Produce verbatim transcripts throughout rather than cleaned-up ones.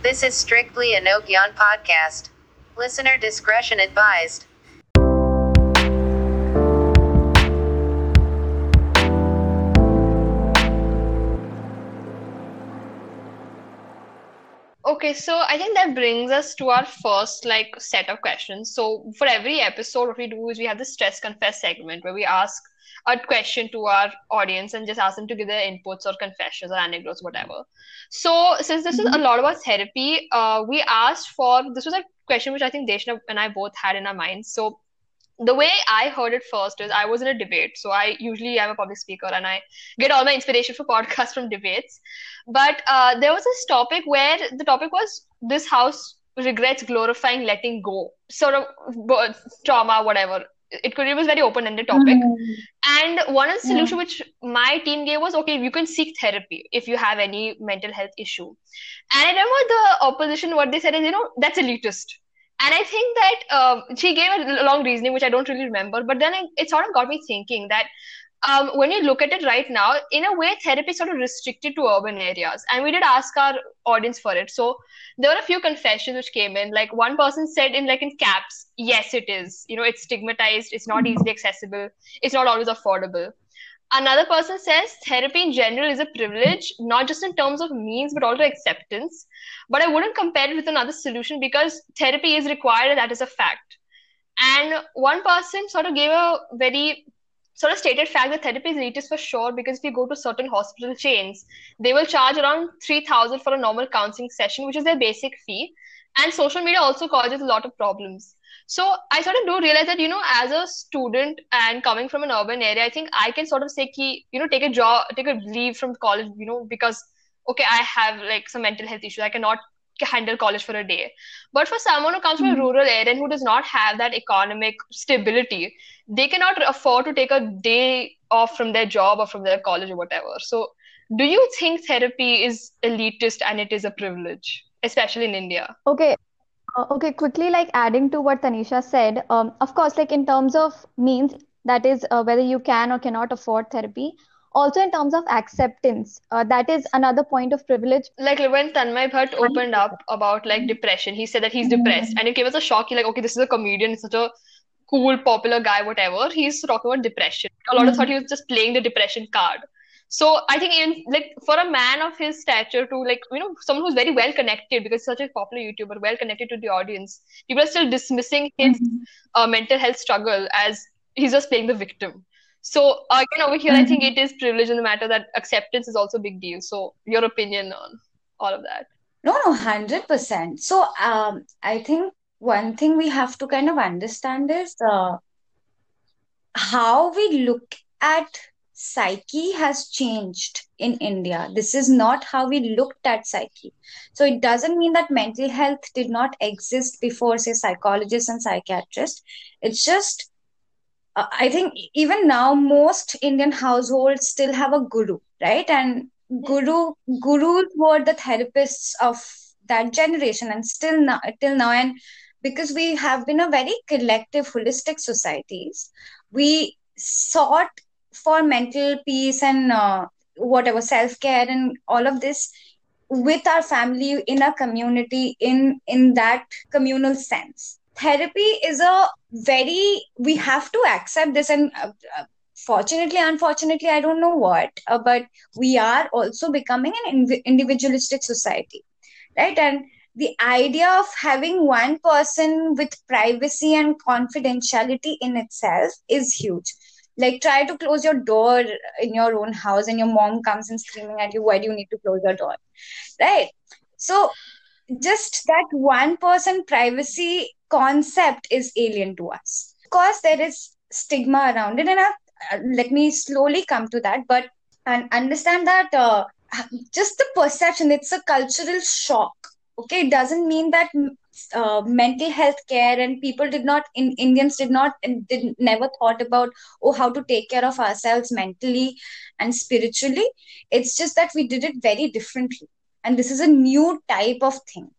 This is strictly an Opeon podcast. Listener discretion advised. Okay, so I think that brings us to our first like set of questions. So for every episode, what we do is we have the Stress Confess segment where we ask a question to our audience and just ask them to give their inputs or confessions or anecdotes, whatever. So since this mm-hmm. is a lot about therapy, uh, we asked for, this was a question which I think Deshna and I both had in our minds. So the way I heard it first is I was in a debate. So I usually am a public speaker and I get all my inspiration for podcasts from debates. But uh, there was this topic where the topic was this house regrets glorifying letting go, sort of trauma, whatever. It could it was very open-ended topic. Mm-hmm. And one of the solution yeah. which my team gave was, okay, you can seek therapy if you have any mental health issue. And I remember the opposition, what they said is, you know, that's elitist. And I think that uh, she gave a long reasoning, which I don't really remember. But then it, it sort of got me thinking that um, when you look at it right now, in a way, therapy is sort of restricted to urban areas. And we did ask our audience for it. So there were a few confessions which came in. Like one person said in like in caps, yes, it is. You know, it's stigmatized. It's not easily accessible. It's not always affordable. Another person says therapy in general is a privilege, not just in terms of means, but also acceptance. But I wouldn't compare it with another solution because therapy is required, and that is a fact. And one person sort of gave a very sort of stated fact that therapy is elitist for sure, because if you go to certain hospital chains, they will charge around three thousand dollars for a normal counseling session, which is their basic fee. And social media also causes a lot of problems. So I sort of do realize that, you know, as a student and coming from an urban area, I think I can sort of say, ki, you know, take a job, take a leave from college, you know, because, okay, I have like some mental health issues. I cannot handle college for a day. But for someone who comes mm-hmm. from a rural area and who does not have that economic stability, they cannot afford to take a day off from their job or from their college or whatever. So do you think therapy is elitist and it is a privilege, especially in India? Okay. Okay, quickly, like adding to what Tanisha said, um, of course, like in terms of means, that is uh, whether you can or cannot afford therapy. Also in terms of acceptance, uh, that is another point of privilege. Like when Tanmay Bhatt opened up about like depression, he said that he's depressed and it gave us a shock. He like, okay, this is a comedian, such a cool, popular guy, whatever. He's talking about depression. A lot mm-hmm. of thought he was just playing the depression card. So I think even like for a man of his stature to like, you know, someone who's very well connected because such a popular YouTuber, well connected to the audience, people are still dismissing his mm-hmm. uh, mental health struggle as he's just playing the victim. So uh, again, over here, mm-hmm. I think it is privilege in the matter that acceptance is also a big deal. So your opinion on all of that? No, no, one hundred percent. So um, I think one thing we have to kind of understand is uh, how we look at psyche has changed in India. This is not how we looked at psyche. So it doesn't mean that mental health did not exist before, say, psychologists and psychiatrists. It's just, uh, I think even now, most Indian households still have a guru, right? And guru, gurus were the therapists of that generation and still now, till now. And because we have been a very collective, holistic societies, we sought for mental peace and uh, whatever self-care and all of this with our family, in our community, in, in that communal sense. Therapy is a very, we have to accept this and uh, fortunately, unfortunately, I don't know what, uh, but we are also becoming an inv- individualistic society, right? And the idea of having one person with privacy and confidentiality in itself is huge. Like, try to close your door in your own house and your mom comes and screaming at you, why do you need to close your door, right? So just that one person privacy concept is alien to us. Of course, there is stigma around it. And I've, let me slowly come to that, but and understand that uh, just the perception, it's a cultural shock. Okay, it doesn't mean that uh, mental health care and people did not, in Indians did not, did never thought about, oh, how to take care of ourselves mentally and spiritually. It's just that we did it very differently. And this is a new type of thing,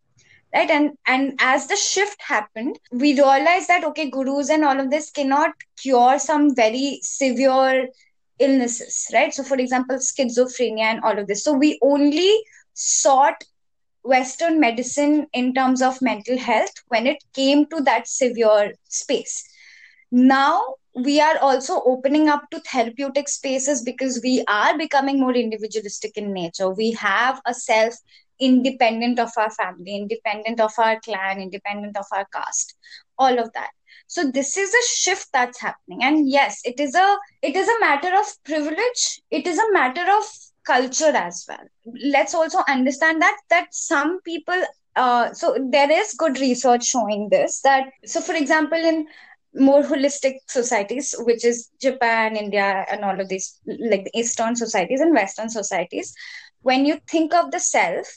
right? And, and as the shift happened, we realized that, okay, gurus and all of this cannot cure some very severe illnesses, right? So for example, schizophrenia and all of this. So we only sought Western medicine in terms of mental health when it came to that severe space. Now, we are also opening up to therapeutic spaces because we are becoming more individualistic in nature. We have a self independent of our family, independent of our clan, independent of our caste, all of that. So this is a shift that's happening. And yes, it is a it is a matter of privilege. It is a matter of culture as well. Let's also understand that that some people, uh, so there is good research showing this, that, so for example, in more holistic societies, which is Japan, India, and all of these, like the Eastern societies and Western societies, when you think of the self,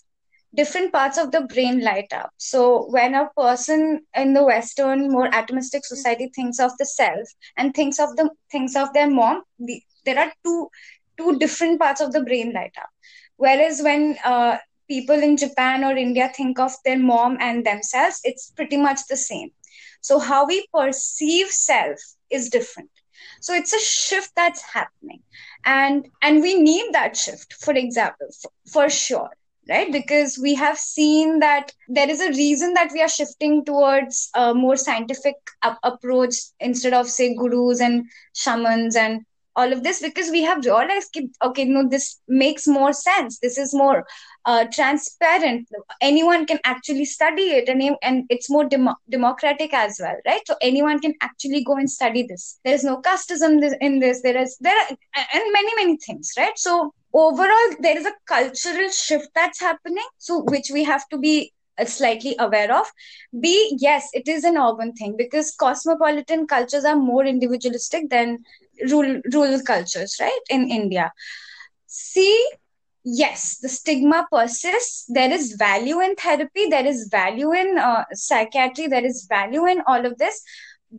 different parts of the brain light up. So when a person in the Western, more atomistic society thinks of the self and thinks of the thinks of their mom, the, there are two two different parts of the brain light up. Whereas when uh, people in Japan or India think of their mom and themselves, it's pretty much the same. So how we perceive self is different. So it's a shift that's happening. And and we need that shift, for example, for, for sure, right? Because we have seen that there is a reason that we are shifting towards a more scientific up- approach instead of, say, gurus and shamans and all of this, because we have realized, okay, no, this makes more sense. This is more uh, transparent. Anyone can actually study it, and, and it's more dem- democratic as well, right? So anyone can actually go and study this. There is no casteism in this. There is there are, and many many things, right? So overall, there is a cultural shift that's happening, so which we have to be slightly aware of. B, yes, it is an urban thing, because cosmopolitan cultures are more individualistic than rural rural cultures, right, in India. C, yes, the stigma persists. There is value in therapy, there is value in uh, psychiatry, there is value in all of this,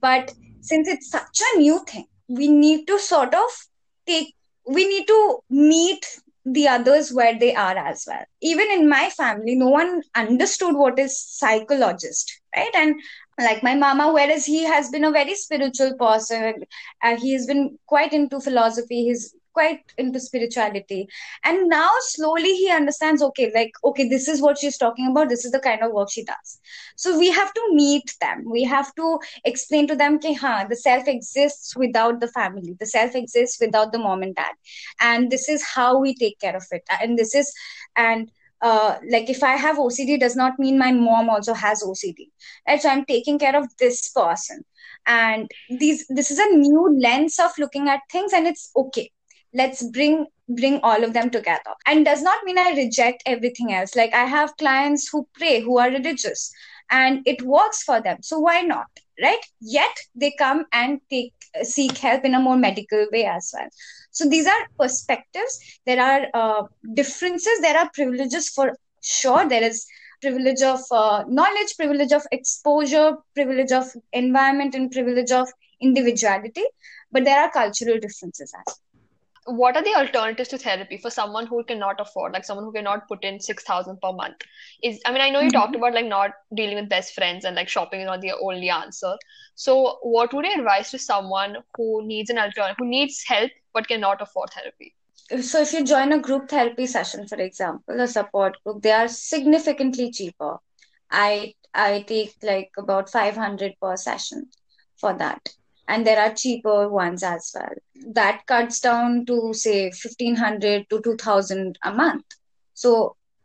but since it's such a new thing, we need to sort of take we need to meet the others where they are as well. Even in my family, no one understood what is psychologist, right? And like my mama, whereas he has been a very spiritual person, uh, he has been quite into philosophy, he's quite into spirituality. And now slowly he understands, okay, like, okay, this is what she's talking about. This is the kind of work she does. So we have to meet them. We have to explain to them, ke, ha, the self exists without the family. The self exists without the mom and dad. And this is how we take care of it. And this is, and Uh, like if I have O C D, does not mean my mom also has O C D. Right? So I'm taking care of this person. And these, this is a new lens of looking at things, and it's okay. Let's bring bring all of them together. And does not mean I reject everything else. Like I have clients who pray, who are religious, and it works for them. So why not, right? Yet they come and take seek help in a more medical way as well. So these are perspectives. There are uh, differences. There are privileges for sure. There is privilege of uh, knowledge, privilege of exposure, privilege of environment, and privilege of individuality. But there are cultural differences as well. What are the alternatives to therapy for someone who cannot afford, like someone who cannot put in six thousand per month? Is I mean, I know you mm-hmm. talked about like not dealing with best friends and like shopping is not the only answer. So what would you advise to someone who needs an alternative, who needs help but cannot afford therapy? So if you join a group therapy session, for example, a support group, they are significantly cheaper. I I take like about five hundred per session for that. And there are cheaper ones as well. That cuts down to, say, fifteen hundred to two thousand a month. So,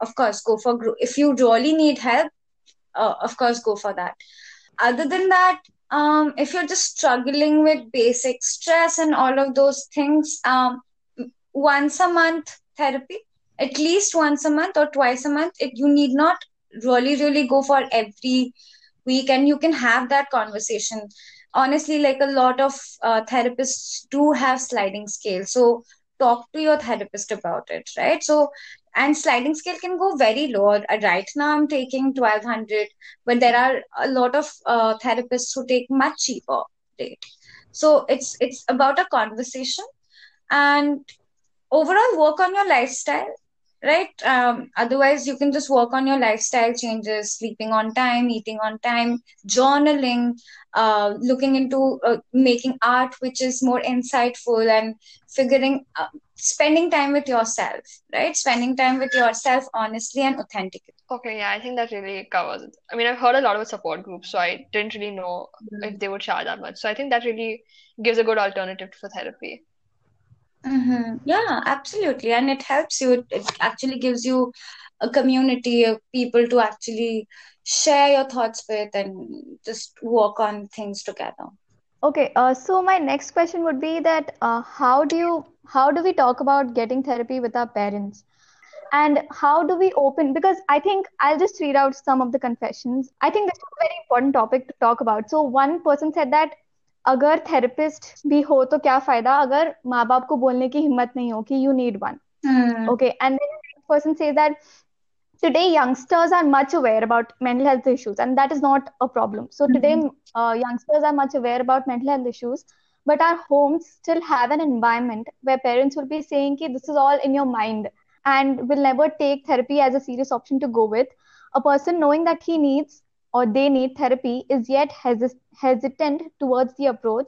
of course, go for group. If you really need help, uh, of course, go for that. Other than that, Um, if you're just struggling with basic stress and all of those things, um, once a month therapy, at least once a month or twice a month, it, you need not really, really go for every week, and you can have that conversation. Honestly, like a lot of uh, therapists do have sliding scale. So talk to your therapist about it, right? So, and sliding scale can go very low. Right now I'm taking twelve hundred, but there are a lot of uh, therapists who take much cheaper rate. So it's it's about a conversation, and overall work on your lifestyle. right? Um, otherwise, you can just work on your lifestyle changes, sleeping on time, eating on time, journaling, uh, looking into uh, making art, which is more insightful, and figuring, uh, spending time with yourself, right? Spending time with yourself honestly and authentically. Okay, yeah, I think that really covers it. I mean, I've heard a lot about support groups, so I didn't really know mm-hmm. if they would charge that much. So I think that really gives a good alternative for therapy. Mm-hmm. Yeah, absolutely. And it helps you. It, it actually gives you a community of people to actually share your thoughts with and just work on things together. Okay, uh, so my next question would be that uh, how do you, how do we talk about getting therapy with our parents? And how do we open? Because I think I'll just read out some of the confessions. I think this is a very important topic to talk about. So one person said that अगर therapist भी हो तो क्या फायदा अगर माँ बाप को बोलने की हिम्मत नहीं हो कि you need one. Mm. Okay, and then the person says that today youngsters are much aware about mental health issues, and that is not a problem. So mm-hmm. today uh, youngsters are much aware about mental health issues, but our homes still have an environment where parents will be saying ki this is all in your mind, and will never take therapy as a serious option to go with. A person knowing that he needs or they need therapy is yet hes- hesitant towards the approach.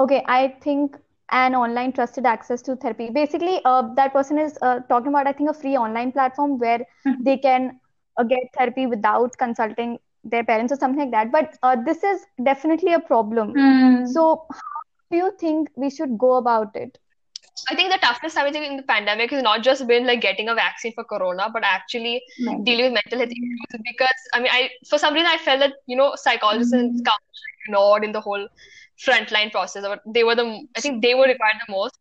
Okay, I think an online trusted access to therapy. Basically, uh, that person is uh, talking about, I think, a free online platform where mm-hmm. they can uh, get therapy without consulting their parents or something like that. But uh, this is definitely a problem. Mm. So how do you think we should go about it? I think the toughest time in the pandemic has not just been like getting a vaccine for corona, but actually mm-hmm. dealing with mental health issues. Because I mean, I for some reason I felt that you know psychologists mm-hmm. and counselors ignored in the whole frontline process. Or they were the I think they were required the most.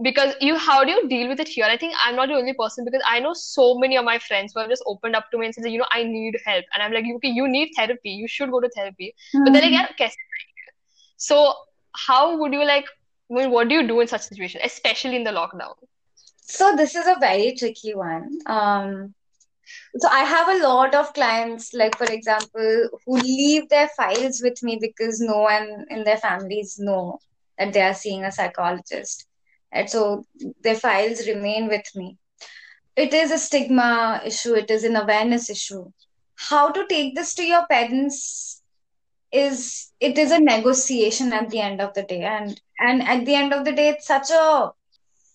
Because you, how do you deal with it here? I think I'm not the only person, because I know so many of my friends who have just opened up to me and said, you know, I need help, and I'm like, okay, you need therapy, you should go to therapy. Mm-hmm. But then again, so how would you like? I mean, what do you do in such situations, especially in the lockdown? So this is a very tricky one. Um, so I have a lot of clients, like, for example, who leave their files with me because no one in their families know that they are seeing a psychologist. And so their files remain with me. It is a stigma issue. It is an awareness issue. How to take this to your parents is, it is a negotiation at the end of the day. And And at the end of the day, it's such a,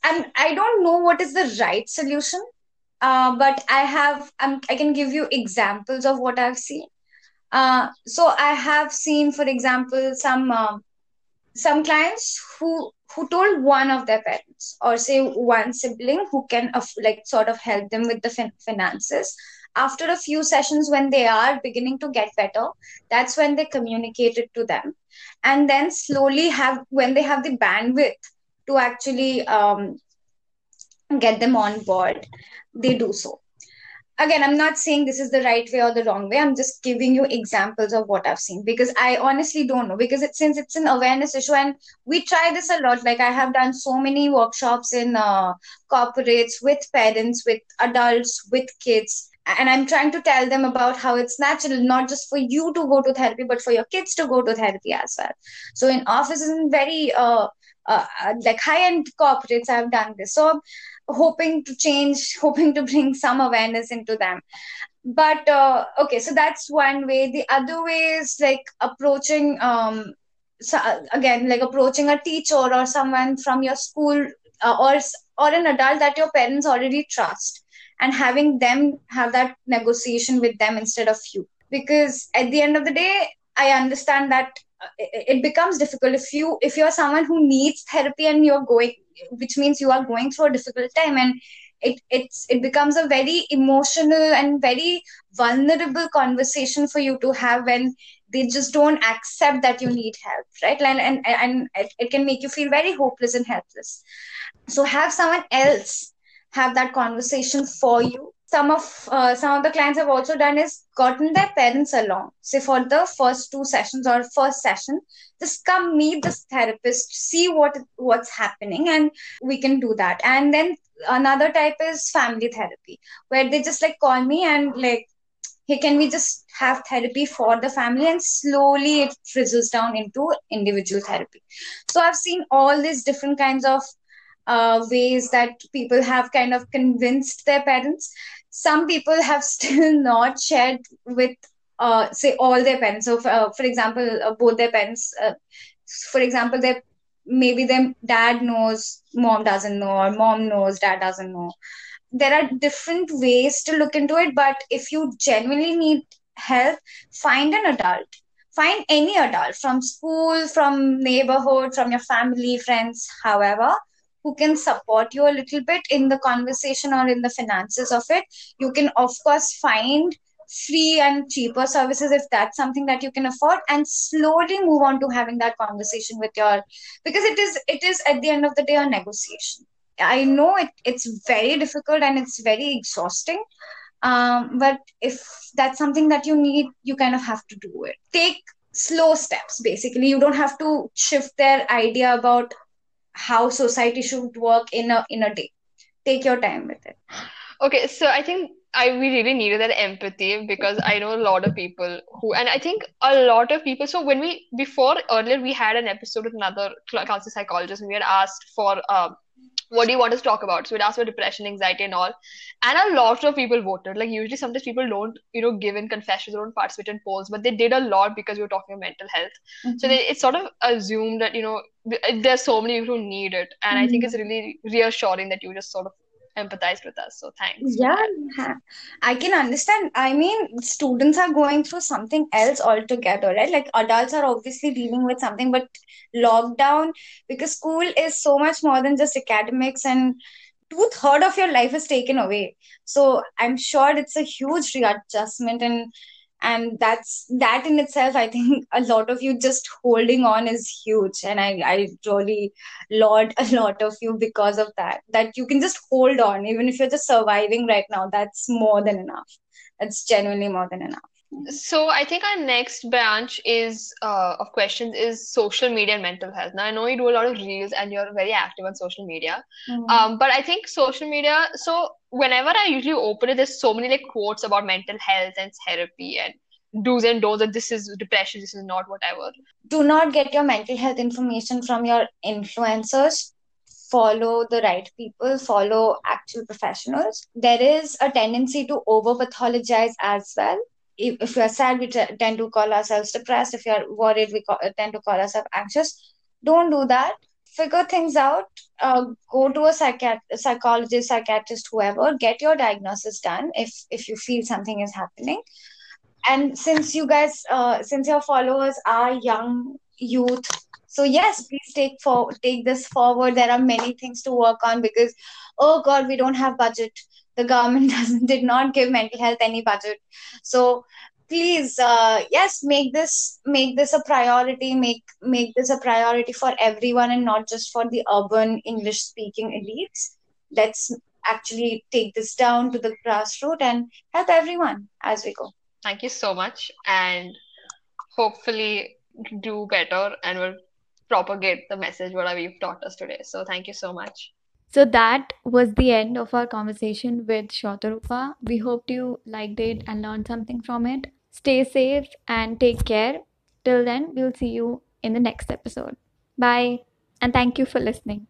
and I don't know what is the right solution, uh, but I have, I'm, I can give you examples of what I've seen. Uh, so I have seen, for example, some uh, some clients who who told one of their parents, or say one sibling who can uh, like sort of help them with the fin- finances. After a few sessions, when they are beginning to get better, that's when they communicate it to them. And then slowly have, when they have the bandwidth to actually um, get them on board, they do so. Again, I'm not saying this is the right way or the wrong way. I'm just giving you examples of what I've seen, because I honestly don't know, because it, since it's an awareness issue, and we try this a lot. Like, I have done so many workshops in uh, corporates, with parents, with adults, with kids. And I'm trying to tell them about how it's natural, not just for you to go to therapy, but for your kids to go to therapy as well. So in offices and very uh, uh, like high-end corporates, I've done this. So hoping to change, hoping to bring some awareness into them. But uh, okay, so that's one way. The other way is like approaching, um, so again, like approaching a teacher or someone from your school uh, or or an adult that your parents already trust, and having them have that negotiation with them instead of you. Because at the end of the day, I understand that it becomes difficult if you, if you're someone who needs therapy and you're going, which means you are going through a difficult time, and it, it's, it becomes a very emotional and very vulnerable conversation for you to have when they just don't accept that you need help, right? And, and, and it can make you feel very hopeless and helpless. So have someone else have that conversation for you. Some of uh, some of the clients I've also done is gotten their parents along. Say for the first two sessions or first session, just come meet this therapist, see what what's happening, and we can do that. And then another type is family therapy, where they just like call me and like, hey, can we just have therapy for the family? And slowly it frizzles down into individual therapy. So I've seen all these different kinds of uh, ways that people have kind of convinced their parents. Some people have still not shared with, uh, say, all their parents. So, for, uh, for example, uh, both their parents, uh, for example, their maybe their dad knows, mom doesn't know, or mom knows, dad doesn't know. There are different ways to look into it, but if you genuinely need help, find an adult. Find any adult from school, from neighborhood, from your family, friends, however, who can support you a little bit in the conversation or in the finances of it. You can, of course, find free and cheaper services if that's something that you can afford, and slowly move on to having that conversation with your, because it is, it is at the end of the day a negotiation. I know it, it's very difficult and it's very exhausting. Um, but if that's something that you need, you kind of have to do it. Take slow steps, basically. You don't have to shift their idea about how society should work in a in a day. Take your time with it. Okay, so I think I we really needed that empathy, because I know a lot of people who, and I think a lot of people, so when we, before, earlier, we had an episode with another counselor psychologist, and we had asked for... Um, what do you want us to talk about? So we'd ask for depression, anxiety and all. And a lot of people voted. Like usually sometimes people don't, you know, give in confessions or don't participate in polls, but they did a lot because we were talking about mental health. Mm-hmm. So they, it's sort of assumed that, you know, there's so many people who need it. And mm-hmm. I think it's really reassuring that you just sort of empathized with us. So thanks. Yeah, I can understand. I mean, students are going through something else altogether, right? Like adults are obviously dealing with something, but lockdown, because school is so much more than just academics, and two-thirds of your life is taken away. So I'm sure it's a huge readjustment, and and that's that in itself, I think a lot of you just holding on is huge. And I, I really laud a lot of you because of that, that you can just hold on. Even if you're just surviving right now, that's more than enough. That's genuinely more than enough. So I think our next branch is uh, of questions is social media and mental health. Now, I know you do a lot of reels and you're very active on social media. Mm-hmm. Um, but I think social media, so whenever I usually open it, there's so many like quotes about mental health and therapy and do's and don'ts, that this is depression, this is not, whatever. Do not get your mental health information from your influencers. Follow the right people, follow actual professionals. There is a tendency to over-pathologize as well. If we are sad, we t- tend to call ourselves depressed. If we are worried, we co- tend to call ourselves anxious. Don't do that. Figure things out. Uh, go to a psychiat- psychologist, psychiatrist, whoever. Get your diagnosis done if if you feel something is happening. And since you guys, uh, since your followers are young youth, so yes, please take for take this forward. There are many things to work on because, oh God, we don't have budget. The government doesn't, did not give mental health any budget. So please, uh, yes, make this make this a priority, make, make this a priority for everyone and not just for the urban English-speaking elites. Let's actually take this down to the grassroots and help everyone as we go. Thank you so much, and hopefully do better and we'll propagate the message whatever you've taught us today. So thank you so much. So that was the end of our conversation with Shwatarufa. We hope you liked it and learned something from it. Stay safe and take care. Till then, we'll see you in the next episode. Bye, and thank you for listening.